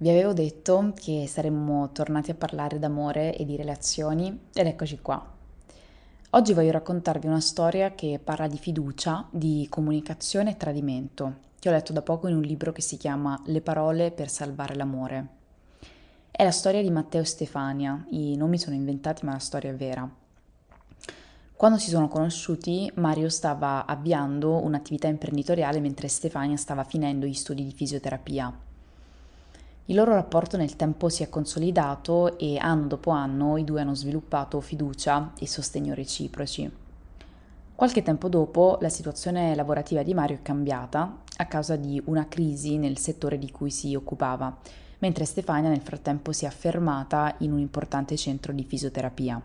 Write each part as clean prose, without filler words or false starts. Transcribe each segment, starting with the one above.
Vi avevo detto che saremmo tornati a parlare d'amore e di relazioni ed eccoci qua. Oggi voglio raccontarvi una storia che parla di fiducia, di comunicazione e tradimento, che ho letto da poco in un libro che si chiama Le parole per salvare l'amore. È la storia di Matteo e Stefania, i nomi sono inventati ma la storia è vera. Quando si sono conosciuti, Mario stava avviando un'attività imprenditoriale mentre Stefania stava finendo gli studi di fisioterapia. Il loro rapporto nel tempo si è consolidato e anno dopo anno i due hanno sviluppato fiducia e sostegno reciproci. Qualche tempo dopo la situazione lavorativa di Mario è cambiata a causa di una crisi nel settore di cui si occupava, mentre Stefania nel frattempo si è affermata in un importante centro di fisioterapia.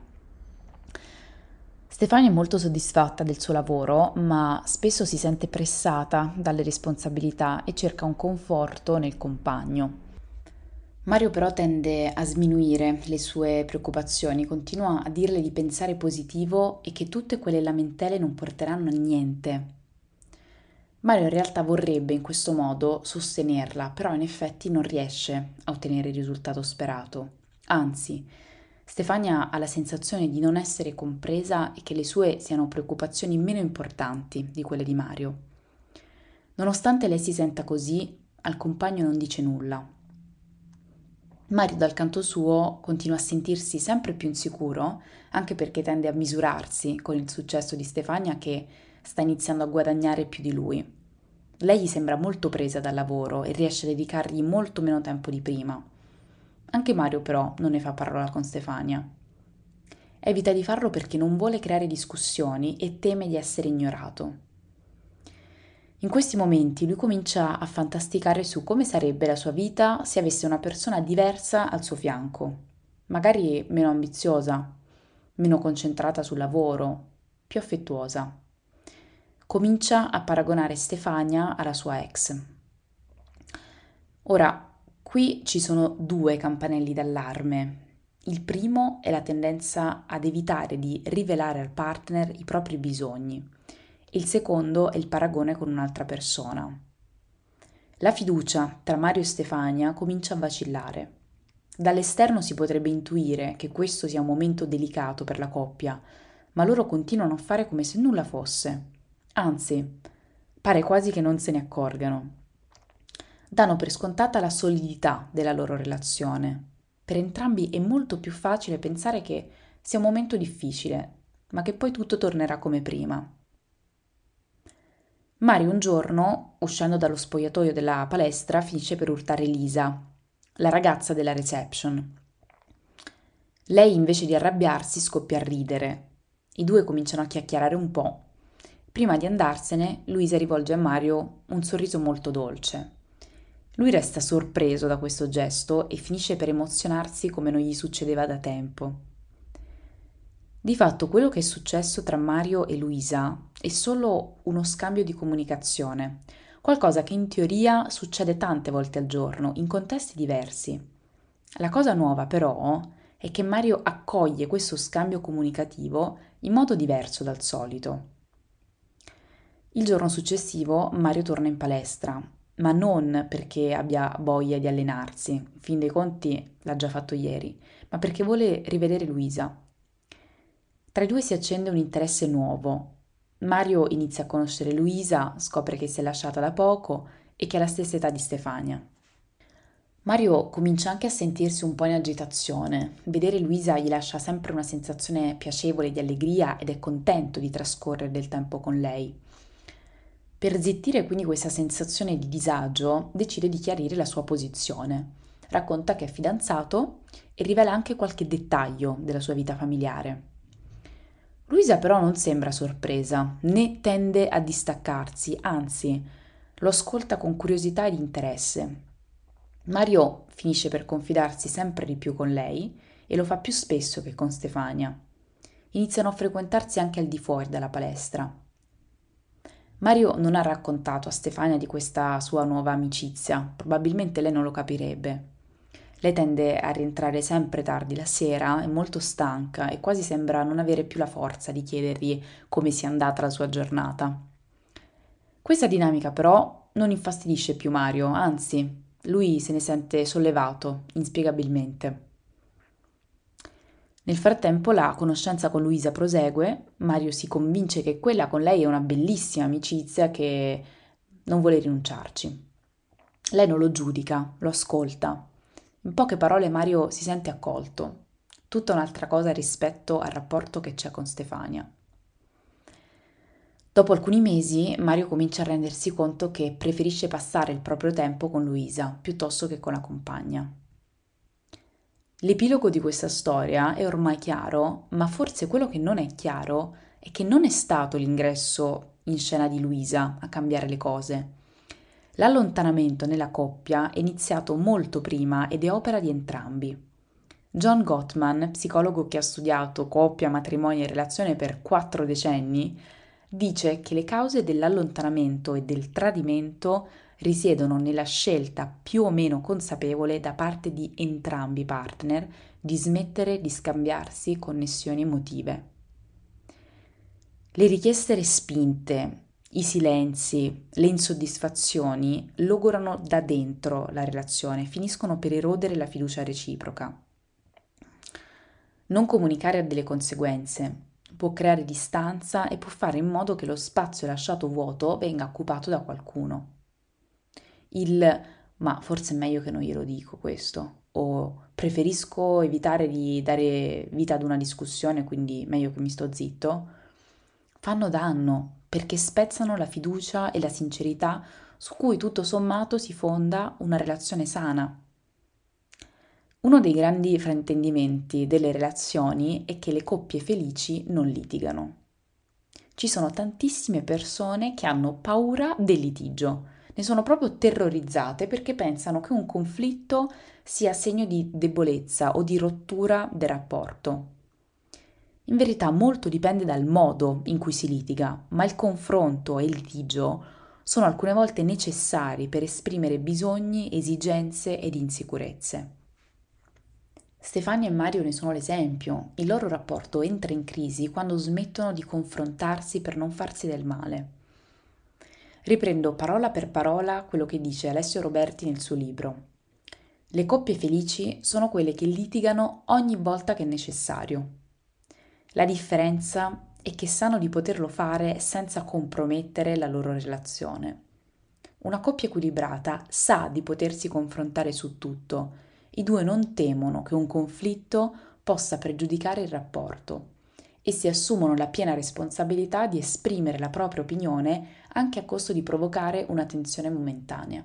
Stefania è molto soddisfatta del suo lavoro, ma spesso si sente pressata dalle responsabilità e cerca un conforto nel compagno. Mario però tende a sminuire le sue preoccupazioni, continua a dirle di pensare positivo e che tutte quelle lamentele non porteranno a niente. Mario in realtà vorrebbe in questo modo sostenerla, però in effetti non riesce a ottenere il risultato sperato. Anzi, Stefania ha la sensazione di non essere compresa e che le sue siano preoccupazioni meno importanti di quelle di Mario. Nonostante lei si senta così, al compagno non dice nulla. Mario dal canto suo continua a sentirsi sempre più insicuro, anche perché tende a misurarsi con il successo di Stefania che sta iniziando a guadagnare più di lui. Lei gli sembra molto presa dal lavoro e riesce a dedicargli molto meno tempo di prima. Anche Mario però non ne fa parola con Stefania. Evita di farlo perché non vuole creare discussioni e teme di essere ignorato. In questi momenti lui comincia a fantasticare su come sarebbe la sua vita se avesse una persona diversa al suo fianco, magari meno ambiziosa, meno concentrata sul lavoro, più affettuosa. Comincia a paragonare Stefania alla sua ex. Ora, qui ci sono due campanelli d'allarme. Il primo è la tendenza ad evitare di rivelare al partner i propri bisogni. Il secondo è il paragone con un'altra persona. La fiducia tra Mario e Stefania comincia a vacillare. Dall'esterno si potrebbe intuire che questo sia un momento delicato per la coppia, ma loro continuano a fare come se nulla fosse. Anzi, pare quasi che non se ne accorgano. Danno per scontata la solidità della loro relazione. Per entrambi è molto più facile pensare che sia un momento difficile, ma che poi tutto tornerà come prima. Mario un giorno, uscendo dallo spogliatoio della palestra, finisce per urtare Lisa, la ragazza della reception. Lei invece di arrabbiarsi scoppia a ridere. I due cominciano a chiacchierare un po'. Prima di andarsene, Luisa rivolge a Mario un sorriso molto dolce. Lui resta sorpreso da questo gesto e finisce per emozionarsi come non gli succedeva da tempo. Di fatto quello che è successo tra Mario e Luisa è solo uno scambio di comunicazione, qualcosa che in teoria succede tante volte al giorno, in contesti diversi. La cosa nuova però è che Mario accoglie questo scambio comunicativo in modo diverso dal solito. Il giorno successivo Mario torna in palestra, ma non perché abbia voglia di allenarsi, in fin dei conti l'ha già fatto ieri, ma perché vuole rivedere Luisa. Tra i due si accende un interesse nuovo. Mario inizia a conoscere Luisa, scopre che si è lasciata da poco e che ha la stessa età di Stefania. Mario comincia anche a sentirsi un po' in agitazione. Vedere Luisa gli lascia sempre una sensazione piacevole di allegria ed è contento di trascorrere del tempo con lei. Per zittire quindi questa sensazione di disagio, decide di chiarire la sua posizione. Racconta che è fidanzato e rivela anche qualche dettaglio della sua vita familiare. Luisa però non sembra sorpresa, né tende a distaccarsi, anzi, lo ascolta con curiosità ed interesse. Mario finisce per confidarsi sempre di più con lei e lo fa più spesso che con Stefania. Iniziano a frequentarsi anche al di fuori dalla palestra. Mario non ha raccontato a Stefania di questa sua nuova amicizia, probabilmente lei non lo capirebbe. Lei tende a rientrare sempre tardi la sera, è molto stanca e quasi sembra non avere più la forza di chiedergli come sia andata la sua giornata. Questa dinamica però non infastidisce più Mario, anzi, lui se ne sente sollevato, inspiegabilmente. Nel frattempo la conoscenza con Luisa prosegue, Mario si convince che quella con lei è una bellissima amicizia che non vuole rinunciarci. Lei non lo giudica, lo ascolta. In poche parole Mario si sente accolto, tutta un'altra cosa rispetto al rapporto che c'è con Stefania. Dopo alcuni mesi Mario comincia a rendersi conto che preferisce passare il proprio tempo con Luisa piuttosto che con la compagna. L'epilogo di questa storia è ormai chiaro, ma forse quello che non è chiaro è che non è stato l'ingresso in scena di Luisa a cambiare le cose. L'allontanamento nella coppia è iniziato molto prima ed è opera di entrambi. John Gottman, psicologo che ha studiato coppia, matrimonio e relazione per 4 decenni, dice che le cause dell'allontanamento e del tradimento risiedono nella scelta più o meno consapevole da parte di entrambi i partner di smettere di scambiarsi connessioni emotive. Le richieste respinte, i silenzi, le insoddisfazioni logorano da dentro la relazione, finiscono per erodere la fiducia reciproca. Non comunicare ha delle conseguenze. Può creare distanza e può fare in modo che lo spazio lasciato vuoto venga occupato da qualcuno. Ma forse è meglio che non glielo dico questo, o preferisco evitare di dare vita ad una discussione, quindi meglio che mi sto zitto, fanno danno perché spezzano la fiducia e la sincerità su cui tutto sommato si fonda una relazione sana. Uno dei grandi fraintendimenti delle relazioni è che le coppie felici non litigano. Ci sono tantissime persone che hanno paura del litigio, ne sono proprio terrorizzate perché pensano che un conflitto sia segno di debolezza o di rottura del rapporto. In verità molto dipende dal modo in cui si litiga, ma il confronto e il litigio sono alcune volte necessari per esprimere bisogni, esigenze ed insicurezze. Stefania e Mario ne sono l'esempio. Il loro rapporto entra in crisi quando smettono di confrontarsi per non farsi del male. Riprendo parola per parola quello che dice Alessio Roberti nel suo libro. Le coppie felici sono quelle che litigano ogni volta che è necessario. La differenza è che sanno di poterlo fare senza compromettere la loro relazione. Una coppia equilibrata sa di potersi confrontare su tutto. I due non temono che un conflitto possa pregiudicare il rapporto e si assumono la piena responsabilità di esprimere la propria opinione anche a costo di provocare una tensione momentanea.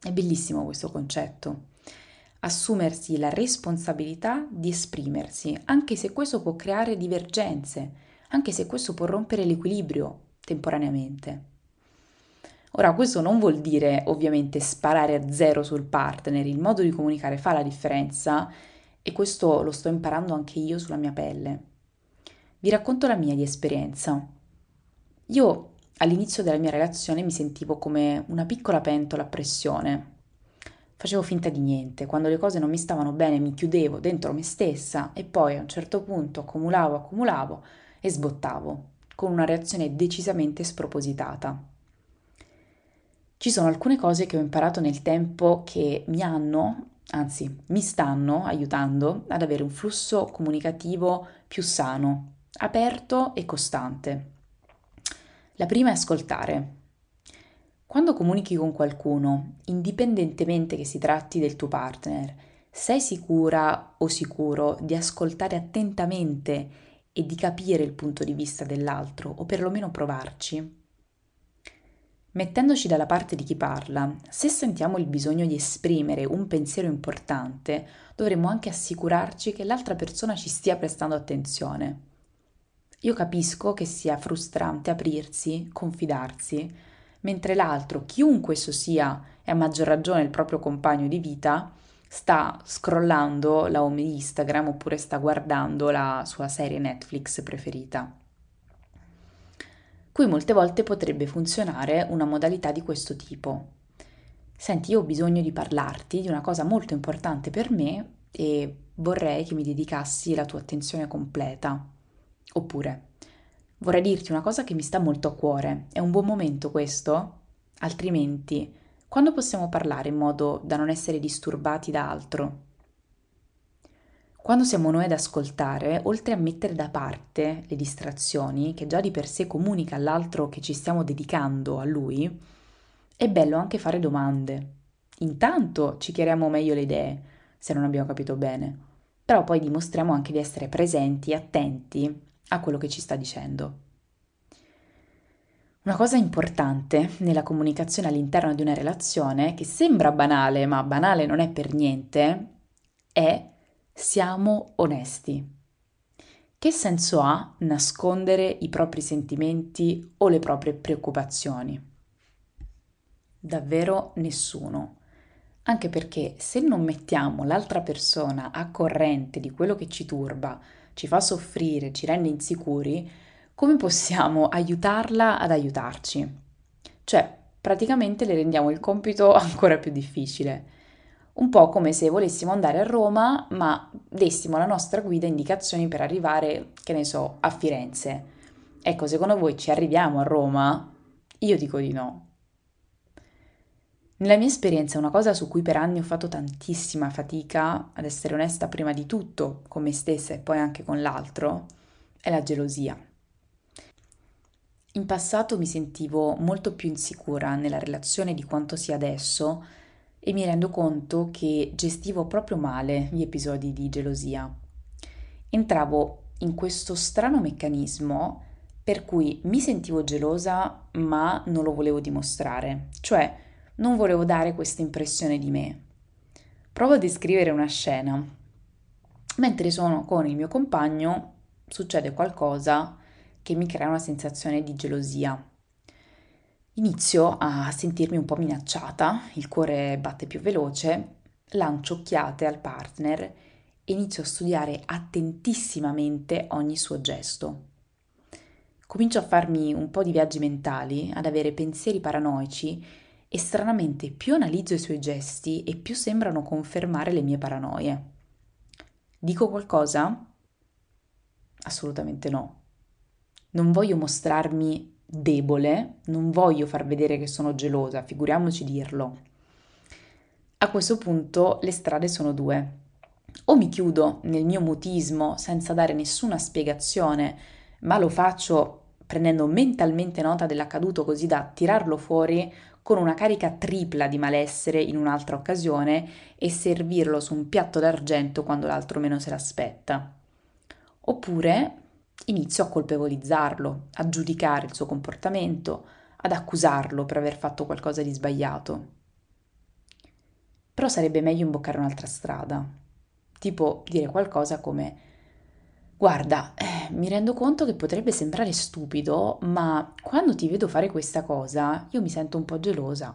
È bellissimo questo concetto. Assumersi la responsabilità di esprimersi, anche se questo può creare divergenze, anche se questo può rompere l'equilibrio temporaneamente. Ora, questo non vuol dire ovviamente sparare a zero sul partner, il modo di comunicare fa la differenza e questo lo sto imparando anche io sulla mia pelle. Vi racconto la mia di esperienza. Io all'inizio della mia relazione mi sentivo come una piccola pentola a pressione. Facevo finta di niente, quando le cose non mi stavano bene mi chiudevo dentro me stessa e poi a un certo punto accumulavo e sbottavo, con una reazione decisamente spropositata. Ci sono alcune cose che ho imparato nel tempo che mi stanno aiutando ad avere un flusso comunicativo più sano, aperto e costante. La prima è ascoltare. Quando comunichi con qualcuno, indipendentemente che si tratti del tuo partner, sei sicura o sicuro di ascoltare attentamente e di capire il punto di vista dell'altro, o perlomeno provarci? Mettendoci dalla parte di chi parla, se sentiamo il bisogno di esprimere un pensiero importante, dovremmo anche assicurarci che l'altra persona ci stia prestando attenzione. Io capisco che sia frustrante aprirsi, confidarsi, mentre l'altro, chiunque esso sia e a maggior ragione il proprio compagno di vita, sta scrollando la home Instagram oppure sta guardando la sua serie Netflix preferita. Qui molte volte potrebbe funzionare una modalità di questo tipo. Senti, io ho bisogno di parlarti di una cosa molto importante per me e vorrei che mi dedicassi la tua attenzione completa. Oppure, vorrei dirti una cosa che mi sta molto a cuore. È un buon momento questo? Altrimenti, quando possiamo parlare in modo da non essere disturbati da altro? Quando siamo noi ad ascoltare, oltre a mettere da parte le distrazioni, che già di per sé comunica all'altro che ci stiamo dedicando a lui, è bello anche fare domande. Intanto ci chiariamo meglio le idee, se non abbiamo capito bene, però poi dimostriamo anche di essere presenti e attenti a quello che ci sta dicendo. Una cosa importante nella comunicazione all'interno di una relazione, che sembra banale, ma banale non è per niente, è siamo onesti. Che senso ha nascondere i propri sentimenti o le proprie preoccupazioni? Davvero nessuno. Anche perché se non mettiamo l'altra persona a corrente di quello che ci turba, ci fa soffrire, ci rende insicuri, come possiamo aiutarla ad aiutarci? Cioè, praticamente le rendiamo il compito ancora più difficile. Un po' come se volessimo andare a Roma, ma dessimo alla nostra guida indicazioni per arrivare, che ne so, a Firenze. Ecco, secondo voi ci arriviamo a Roma? Io dico di no. Nella mia esperienza, una cosa su cui per anni ho fatto tantissima fatica, ad essere onesta prima di tutto con me stessa e poi anche con l'altro, è la gelosia. In passato mi sentivo molto più insicura nella relazione di quanto sia adesso e mi rendo conto che gestivo proprio male gli episodi di gelosia. Entravo in questo strano meccanismo per cui mi sentivo gelosa ma non lo volevo dimostrare, cioè non volevo dare questa impressione di me. Provo a descrivere una scena. Mentre sono con il mio compagno succede qualcosa che mi crea una sensazione di gelosia. Inizio a sentirmi un po' minacciata, il cuore batte più veloce, lancio occhiate al partner e inizio a studiare attentissimamente ogni suo gesto. Comincio a farmi un po' di viaggi mentali, ad avere pensieri paranoici e stranamente più analizzo i suoi gesti e più sembrano confermare le mie paranoie. Dico qualcosa? Assolutamente no. Non voglio mostrarmi debole, non voglio far vedere che sono gelosa, figuriamoci dirlo. A questo punto le strade sono due. O mi chiudo nel mio mutismo senza dare nessuna spiegazione, ma lo faccio prendendo mentalmente nota dell'accaduto così da tirarlo fuori con una carica tripla di malessere in un'altra occasione e servirlo su un piatto d'argento quando l'altro meno se l'aspetta. Oppure inizio a colpevolizzarlo, a giudicare il suo comportamento, ad accusarlo per aver fatto qualcosa di sbagliato. Però sarebbe meglio imboccare un'altra strada, tipo dire qualcosa come «Guarda, mi rendo conto che potrebbe sembrare stupido, ma quando ti vedo fare questa cosa io mi sento un po' gelosa.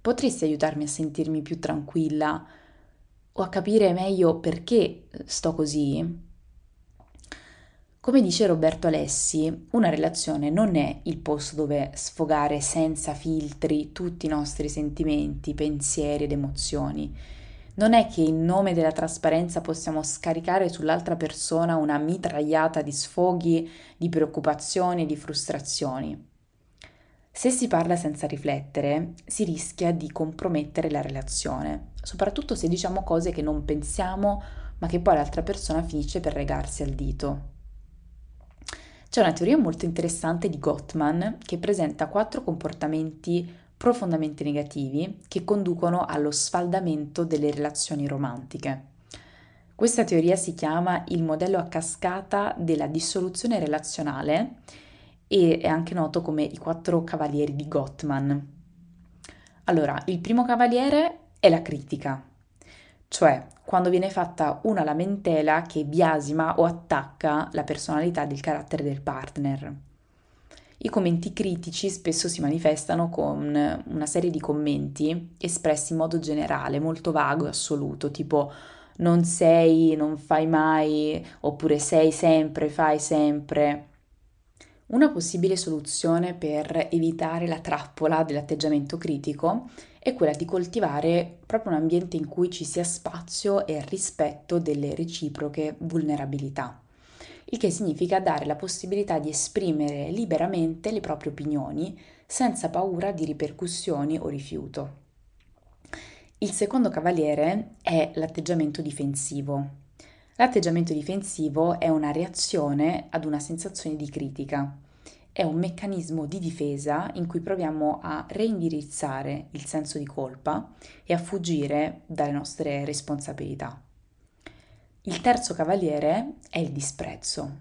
Potresti aiutarmi a sentirmi più tranquilla o a capire meglio perché sto così?» Come dice Roberto Alessi, una relazione non è il posto dove sfogare senza filtri tutti i nostri sentimenti, pensieri ed emozioni. Non è che in nome della trasparenza possiamo scaricare sull'altra persona una mitragliata di sfoghi, di preoccupazioni e di frustrazioni. Se si parla senza riflettere, si rischia di compromettere la relazione, soprattutto se diciamo cose che non pensiamo, ma che poi l'altra persona finisce per regarsi al dito. C'è una teoria molto interessante di Gottman che presenta 4 comportamenti profondamente negativi che conducono allo sfaldamento delle relazioni romantiche. Questa teoria si chiama il modello a cascata della dissoluzione relazionale e è anche noto come i 4 cavalieri di Gottman. Allora, il primo cavaliere è la critica, cioè quando viene fatta una lamentela che biasima o attacca la personalità del carattere del partner. I commenti critici spesso si manifestano con una serie di commenti espressi in modo generale, molto vago e assoluto, tipo non sei, non fai mai, oppure sei sempre, fai sempre. Una possibile soluzione per evitare la trappola dell'atteggiamento critico è quella di coltivare proprio un ambiente in cui ci sia spazio e rispetto delle reciproche vulnerabilità, il che significa dare la possibilità di esprimere liberamente le proprie opinioni senza paura di ripercussioni o rifiuto. Il secondo cavaliere è l'atteggiamento difensivo. L'atteggiamento difensivo è una reazione ad una sensazione di critica. È un meccanismo di difesa in cui proviamo a reindirizzare il senso di colpa e a fuggire dalle nostre responsabilità. Il terzo cavaliere è il disprezzo.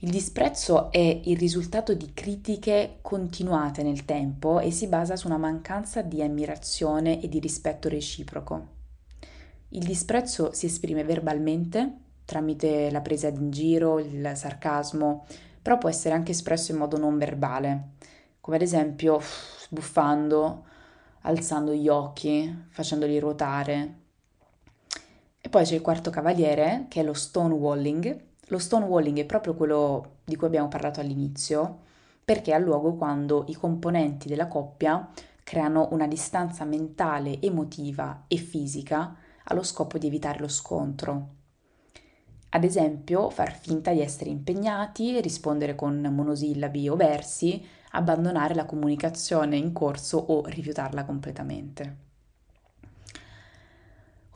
Il disprezzo è il risultato di critiche continuate nel tempo e si basa su una mancanza di ammirazione e di rispetto reciproco. Il disprezzo si esprime verbalmente, tramite la presa in giro, il sarcasmo, però può essere anche espresso in modo non verbale, come ad esempio sbuffando, alzando gli occhi, facendoli ruotare. E poi c'è il quarto cavaliere, che è lo stonewalling. Lo stonewalling è proprio quello di cui abbiamo parlato all'inizio, perché ha luogo quando i componenti della coppia creano una distanza mentale, emotiva e fisica allo scopo di evitare lo scontro. Ad esempio, far finta di essere impegnati, rispondere con monosillabi o versi, abbandonare la comunicazione in corso o rifiutarla completamente.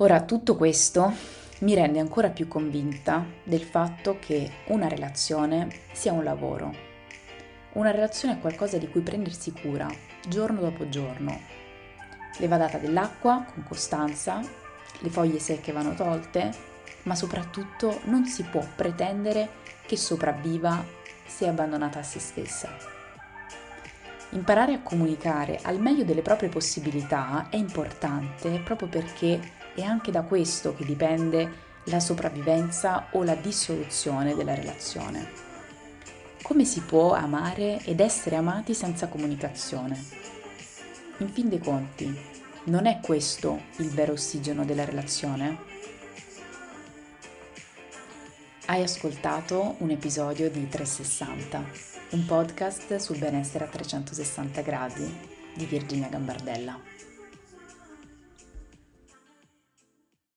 Ora, tutto questo mi rende ancora più convinta del fatto che una relazione sia un lavoro. Una relazione è qualcosa di cui prendersi cura, giorno dopo giorno. Le va data dell'acqua con costanza, le foglie secche vanno tolte, ma soprattutto non si può pretendere che sopravviva se abbandonata a se stessa. Imparare a comunicare al meglio delle proprie possibilità è importante proprio perché è anche da questo che dipende la sopravvivenza o la dissoluzione della relazione. Come si può amare ed essere amati senza comunicazione? In fin dei conti, non è questo il vero ossigeno della relazione? Hai ascoltato un episodio di 360, un podcast sul benessere a 360 gradi di Virginia Gambardella.